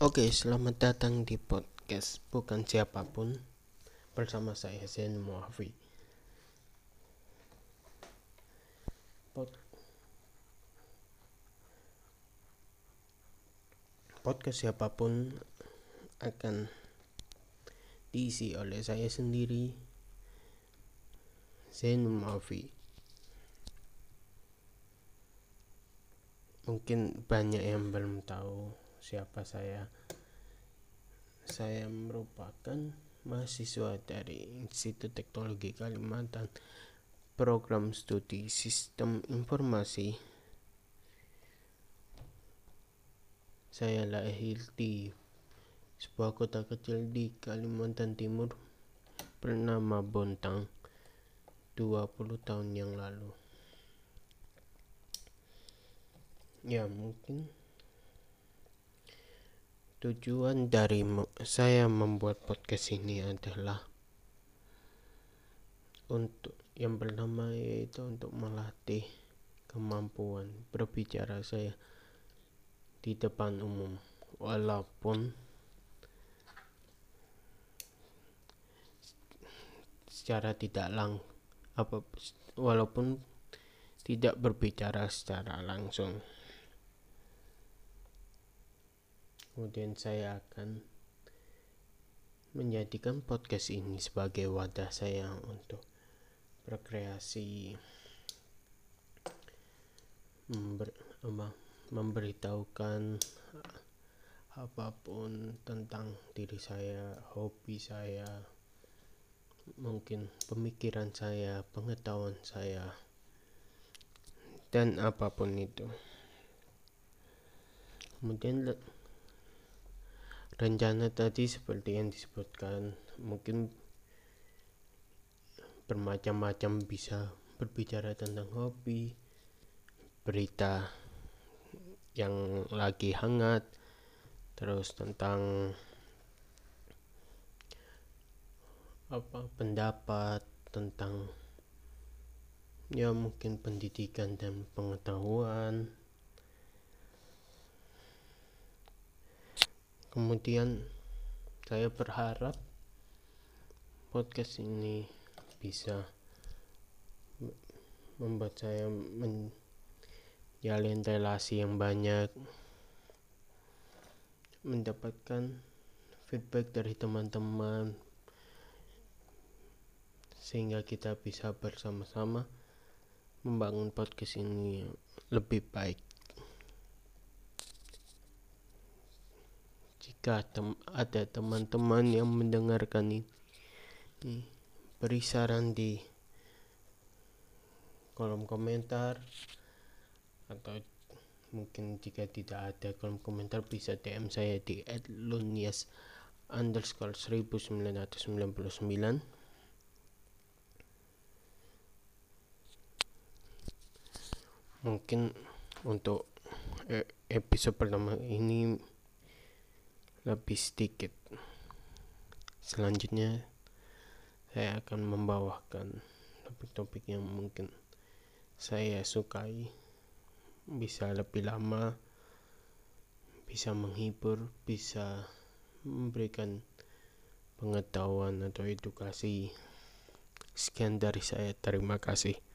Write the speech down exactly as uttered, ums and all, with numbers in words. Oke, selamat datang di podcast Bukan Siapapun bersama saya Zen Moafi. Pod... Podcast siapapun akan diisi oleh saya sendiri, Zen Moafi. Mungkin banyak yang belum tahu siapa saya. Saya merupakan mahasiswa dari Institut Teknologi Kalimantan, program studi Sistem Informasi. Saya lahir di sebuah kota kecil di Kalimantan Timur bernama Bontang dua puluh tahun yang lalu. Ya, mungkin tujuan dari me- saya membuat podcast ini adalah untuk yang pertama yaitu untuk melatih kemampuan berbicara saya di depan umum, walaupun secara tidak lang apa walaupun tidak berbicara secara langsung. Kemudian saya akan menjadikan podcast ini sebagai wadah saya untuk berkreasi, member, apa, memberitahukan apapun tentang diri saya, hobi saya, mungkin pemikiran saya, pengetahuan saya, dan apapun itu. Kemudian le- rencana tadi seperti yang disebutkan, mungkin bermacam-macam, bisa berbicara tentang hobi, berita yang lagi hangat, terus tentang apa pendapat, tentang ya mungkin pendidikan dan pengetahuan. Kemudian saya berharap podcast ini bisa membuat saya menjalin relasi yang banyak, mendapatkan feedback dari teman-teman, sehingga kita bisa bersama-sama membangun podcast ini lebih baik. Jika tem- ada teman-teman yang mendengarkan ini, beri saran di kolom komentar, atau mungkin jika tidak ada kolom komentar bisa D M saya di at lunias underscore seribu sembilan ratus sembilan puluh sembilan. Mungkin untuk episode pertama ini lebih sedikit. Selanjutnya saya akan membawakan topik-topik yang mungkin saya sukai, bisa lebih lama, bisa menghibur, bisa memberikan pengetahuan atau edukasi. Sekian dari saya, terima kasih.